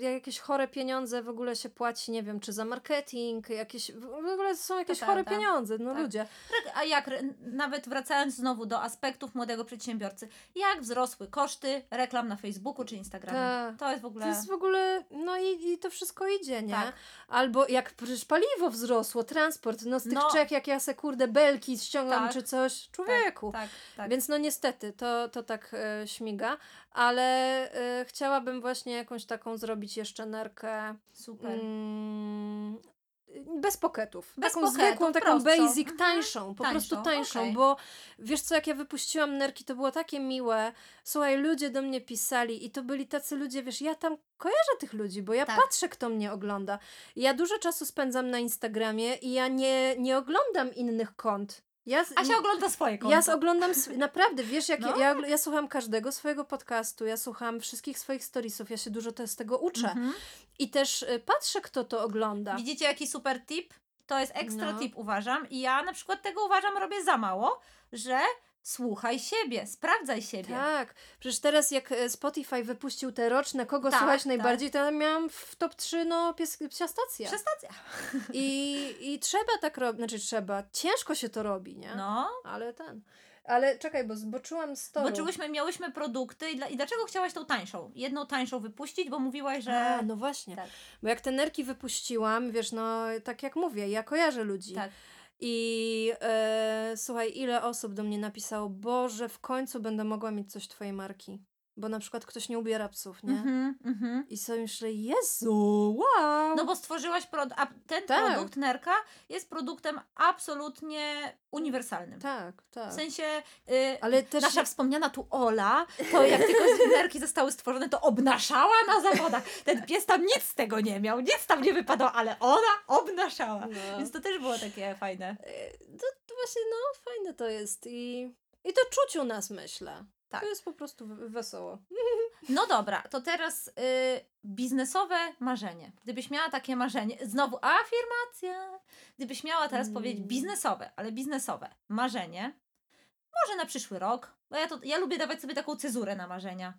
Jakieś chore pieniądze w ogóle się płaci, nie wiem, czy za marketing, jakieś, w ogóle są jakieś chore pieniądze, no tak. Ludzie. A jak, nawet wracając znowu do aspektów młodego przedsiębiorcy, jak wzrosły koszty reklam na Facebooku czy Instagramie? To jest w ogóle, no i to wszystko idzie, nie? Tak. Albo jak przecież paliwo wzrosło, transport, no z tych Czech, jak ja se kurde belki ściągam czy coś, człowieku. Tak. Więc no niestety, to tak śmiga, ale chciałabym właśnie jakąś taką zrobić jeszcze nerkę. Super. Bez poketów. Zwykłą, taką basic, tańszą. Po prostu tańszą, okay. Bo wiesz co, jak ja wypuściłam nerki, to było takie miłe. Słuchaj, ludzie do mnie pisali i to byli tacy ludzie, wiesz, ja tam kojarzę tych ludzi, bo ja patrzę, kto mnie ogląda. Ja dużo czasu spędzam na Instagramie i ja nie oglądam innych kont. Asia ogląda swoje konto. Ja oglądam, naprawdę, wiesz, jak ja słucham każdego swojego podcastu, ja słucham wszystkich swoich storiesów, ja się dużo z tego uczę. Mhm. I też patrzę, kto to ogląda. Widzicie, jaki super tip? To jest ekstra tip, uważam. I ja na przykład tego uważam, robię za mało, że słuchaj siebie, sprawdzaj siebie. Tak, przecież teraz jak Spotify wypuścił te roczne, kogo słuchać najbardziej, to ja miałam w top 3 psia stacja. I trzeba tak robić, ciężko się to robi, nie? No. Ale czekaj, bo zboczyłam z toru. Miałyśmy produkty i dlaczego chciałaś tą tańszą? Jedną tańszą wypuścić, bo mówiłaś, że... no właśnie, bo jak te nerki wypuściłam, wiesz, no tak jak mówię, ja kojarzę ludzi. Tak. I słuchaj, ile osób do mnie napisało, Boże, w końcu będę mogła mieć coś Twojej marki. Bo na przykład ktoś nie ubiera psów, nie? I sobie myślę, Jezu, wow! No bo stworzyłaś produkt nerka jest produktem absolutnie uniwersalnym. Tak. W sensie ale też... nasza wspomniana tu Ola, to jak tylko nerki zostały stworzone, to obnaszała na zawodach. Ten pies tam nic z tego nie miał, nic tam nie wypadało, ale ona obnaszała. No. Więc to też było takie fajne. To właśnie, fajne to jest. I to czuć u nas, myślę. Tak. To jest po prostu wesoło. No dobra, to teraz biznesowe marzenie. Gdybyś miała takie marzenie, znowu afirmacja. Gdybyś miała teraz powiedzieć biznesowe marzenie, może na przyszły rok, bo ja lubię dawać sobie taką cezurę na marzenia,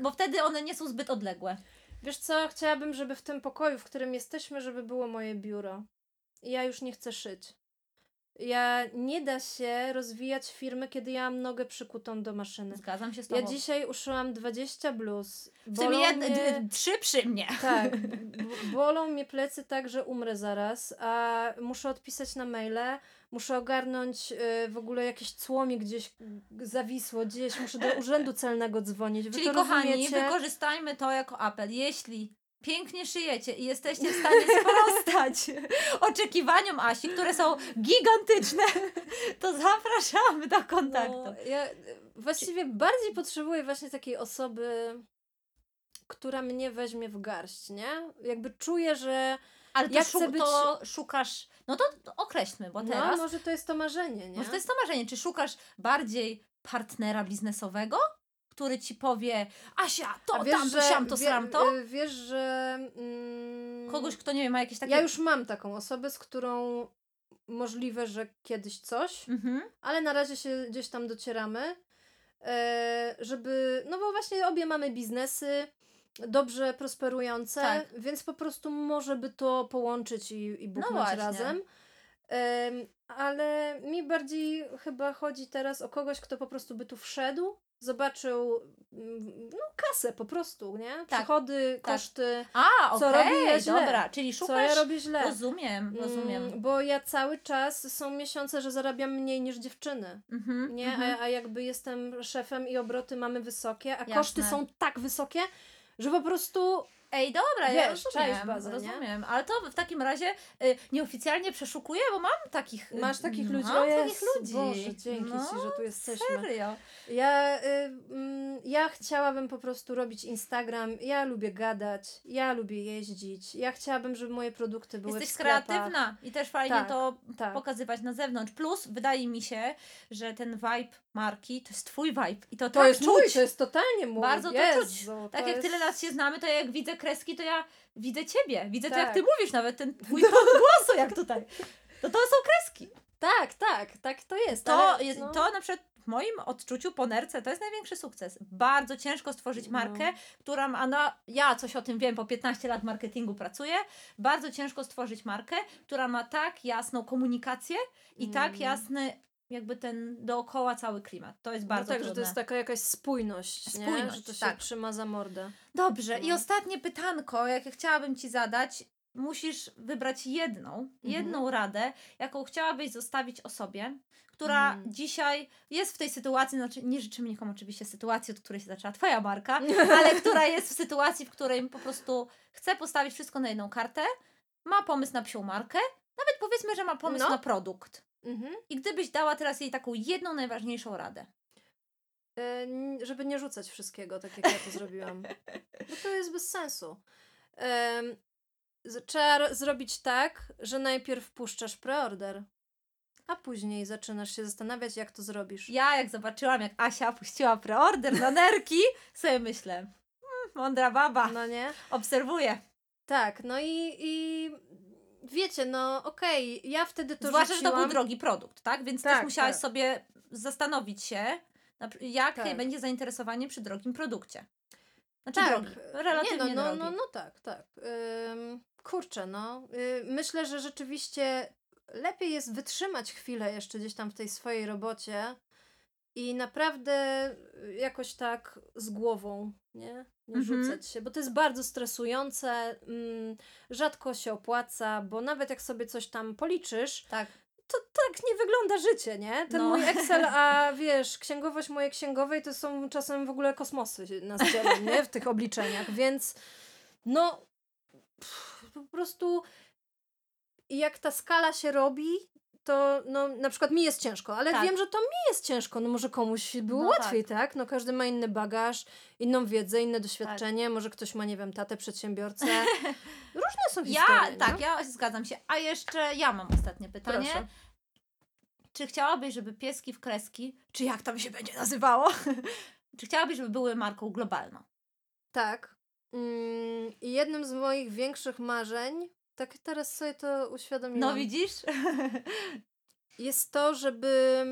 bo wtedy one nie są zbyt odległe. Wiesz co, chciałabym, żeby w tym pokoju, w którym jesteśmy, żeby było moje biuro. Ja już nie chcę szyć. Nie da się rozwijać firmy, kiedy ja mam nogę przykutą do maszyny. Zgadzam się z tobą. Ja dzisiaj uszyłam 20 bluz. W tym 3 przy mnie. Tak. Bolą mnie plecy tak, że umrę zaraz, a muszę odpisać na maile, muszę ogarnąć w ogóle jakieś cło mi gdzieś zawisło, gdzieś muszę do urzędu celnego dzwonić. Czyli kochani, wykorzystajmy to jako apel. Jeśli pięknie szyjecie i jesteście w stanie sprostać oczekiwaniom Asi, które są gigantyczne, to zapraszamy do kontaktu. Ja właściwie bardziej potrzebuję właśnie takiej osoby, która mnie weźmie w garść, nie? Jakby czuję, że ale to, to szukasz, no to określmy, bo teraz... może to jest to marzenie, nie? Może to jest to marzenie. Czy szukasz bardziej partnera biznesowego, który ci powie, Asia, to. Wiesz, że... kogoś, kto nie wiem, ma jakieś takie... Ja już mam taką osobę, z którą możliwe, że kiedyś coś, ale na razie się gdzieś tam docieramy, żeby, no bo właśnie obie mamy biznesy dobrze prosperujące, tak, więc po prostu może by to połączyć i buchnąć no razem. Ale mi bardziej chyba chodzi teraz o kogoś, kto po prostu by tu wszedł, zobaczył no kasę po prostu, nie? Tak. Przychody, tak, koszty. A, co robię ja źle, dobra, czyli szukasz, co ja robię źle. Rozumiem. Bo ja cały czas, są miesiące, że zarabiam mniej niż dziewczyny, nie? A jakby jestem szefem i obroty mamy wysokie, a jasne, koszty są tak wysokie, że po prostu... Ej, dobra, wiesz, ja rozumiem, bazę, rozumiem, ale to w takim razie nieoficjalnie przeszukuję, bo mam takich... Masz takich ludzi? Mam takich ludzi. Boże, dzięki Ci, że tu jesteśmy. Serio. Ja chciałabym po prostu robić Instagram, ja lubię gadać, ja lubię jeździć, ja chciałabym, żeby moje produkty były w sklepach. Jesteś kreatywna i też fajnie to pokazywać na zewnątrz. Plus, wydaje mi się, że ten vibe marki, to jest Twój vibe i to tak jest czuć. Mój, to jest totalnie mój. Bardzo to czuć. Tak jak tyle lat się znamy, to jak widzę kreski, to ja widzę Ciebie. Widzę to, jak Ty mówisz, nawet ten Twój ton głosu, jak tutaj. To są kreski. Tak to jest. To na przykład w moim odczuciu po nerce to jest największy sukces. Bardzo ciężko stworzyć markę, która ma, ja coś o tym wiem, po 15 lat marketingu pracuję, bardzo ciężko stworzyć markę, która ma tak jasną komunikację i tak jasny jakby ten dookoła cały klimat. To jest bardzo trudne. Że to jest taka jakaś spójność, nie? Że to się trzyma za mordę. Dobrze. I ostatnie pytanko, jakie chciałabym Ci zadać. Musisz wybrać jedną radę, jaką chciałabyś zostawić osobie, która dzisiaj jest w tej sytuacji, znaczy nie życzymy nikomu oczywiście sytuacji, od której się zaczęła Twoja marka, ale która jest w sytuacji, w której po prostu chce postawić wszystko na jedną kartę, ma pomysł na psią markę, nawet powiedzmy, że ma pomysł na produkt. I gdybyś dała teraz jej taką jedną najważniejszą radę? Żeby nie rzucać wszystkiego, tak jak ja to zrobiłam. Bo to jest bez sensu. Trzeba zrobić tak, że najpierw puszczasz preorder, a później zaczynasz się zastanawiać, jak to zrobisz. Ja jak zobaczyłam, jak Asia puściła preorder na nerki, sobie myślę, mądra baba, no nie? Obserwuję. Tak, no i wiecie, no okej, ja wtedy to zwłaszcza, rzuciłam. Że to był drogi produkt, tak? Więc też musiałaś sobie zastanowić się, jakie będzie zainteresowanie przy drogim produkcie. Znaczy drogi, relatywnie nie, drogi. No tak. Myślę, że rzeczywiście lepiej jest wytrzymać chwilę jeszcze gdzieś tam w tej swojej robocie i naprawdę jakoś tak z głową, nie rzucać się, bo to jest bardzo stresujące, rzadko się opłaca, bo nawet jak sobie coś tam policzysz, to tak nie wygląda życie, nie? Ten mój Excel, a wiesz, księgowość mojej księgowej to są czasem w ogóle kosmosy nas dzielą, nie? W tych obliczeniach, więc po prostu jak ta skala się robi, to na przykład mi jest ciężko, ale wiem, że to mi jest ciężko, może komuś było łatwiej, tak? Każdy ma inny bagaż, inną wiedzę, inne doświadczenie, może ktoś ma, nie wiem, tatę przedsiębiorcę, różne są historie. Ja zgadzam się, a jeszcze ja mam ostatnie pytanie. Proszę. Czy chciałabyś, żeby Pieski w kreski, czy jak tam się będzie nazywało, czy chciałabyś, żeby były marką globalną? Tak. I jednym z moich większych marzeń, tak teraz sobie to uświadomiłam. No widzisz? Jest to, żeby...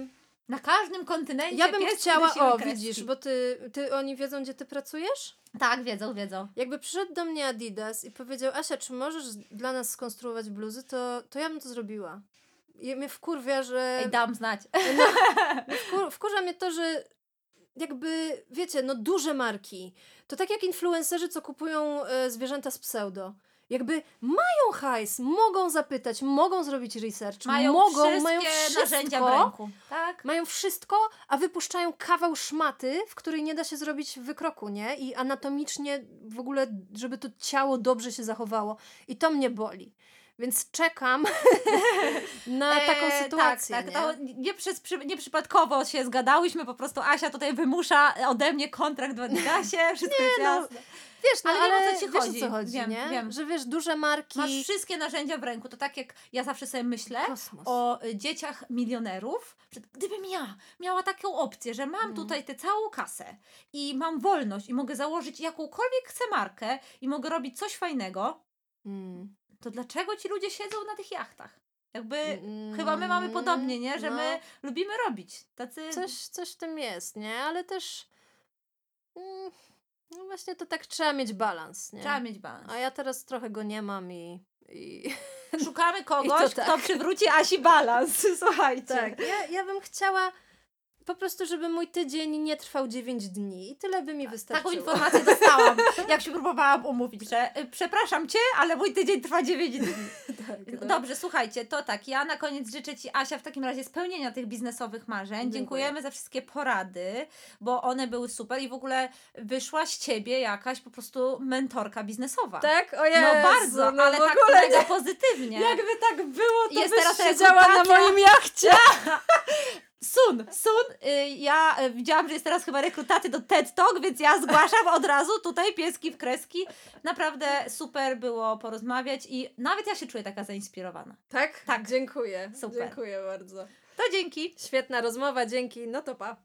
Na każdym kontynencie... Ja bym chciała... widzisz, bo ty oni wiedzą, gdzie ty pracujesz? Tak, wiedzą. Jakby przyszedł do mnie Adidas i powiedział: Asia, czy możesz dla nas skonstruować bluzy? To ja bym to zrobiła. I mnie wkurwia, że... Ej, dam znać. Wkurza mnie to, że... Jakby, wiecie, duże marki. To tak jak influencerzy, co kupują zwierzęta z pseudo. Jakby mają hajs, mogą zapytać, mogą zrobić research, mają wszystko, narzędzia w ręku. Tak. Mają wszystko, a wypuszczają kawał szmaty, w której nie da się zrobić wykroku, nie? I anatomicznie w ogóle, żeby to ciało dobrze się zachowało. I to mnie boli. Więc czekam na taką sytuację. Tak. Nie przypadkowo się zgadałyśmy, po prostu Asia tutaj wymusza ode mnie kontrakt w Adidasie, wszystko jest jasne. Wiesz, ale o co chodzi, nie? Wiem. Że wiesz, duże marki... Masz wszystkie narzędzia w ręku, to tak jak ja zawsze sobie myślę o dzieciach milionerów. Gdybym ja miała taką opcję, że mam tutaj tę całą kasę i mam wolność i mogę założyć jakąkolwiek chcę markę i mogę robić coś fajnego, to dlaczego ci ludzie siedzą na tych jachtach? Jakby chyba my mamy podobnie, nie? Że my lubimy robić. Tacy... Coś w tym jest, nie? Ale też... No właśnie to tak trzeba mieć balans, nie? Trzeba mieć balans. A ja teraz trochę go nie mam i... Szukamy kogoś, kto przywróci Asi balans. Słuchajcie. Tak, ja bym chciała... Po prostu, żeby mój tydzień nie trwał 9 dni i tyle by mi wystarczyło. Taką informację dostałam, jak się próbowałam umówić, że przepraszam Cię, ale mój tydzień trwa 9 dni. Tak. Dobrze, słuchajcie, to tak, ja na koniec życzę Ci, Asia, w takim razie spełnienia tych biznesowych marzeń. Dziękujemy za wszystkie porady, bo one były super i w ogóle wyszła z Ciebie jakaś po prostu mentorka biznesowa. Tak? O Jezu, no bardzo, no ale tak mega pozytywnie. Jakby tak było, to byś siedziała na moim jachcie. Ja widziałam, że jest teraz chyba rekrutacja do TED Talk, więc ja zgłaszam od razu tutaj pieski w kreski. Naprawdę super było porozmawiać i nawet ja się czuję taka zainspirowana. Tak? Tak. Dziękuję. Super. Dziękuję bardzo. To dzięki. Świetna rozmowa, dzięki. No to pa.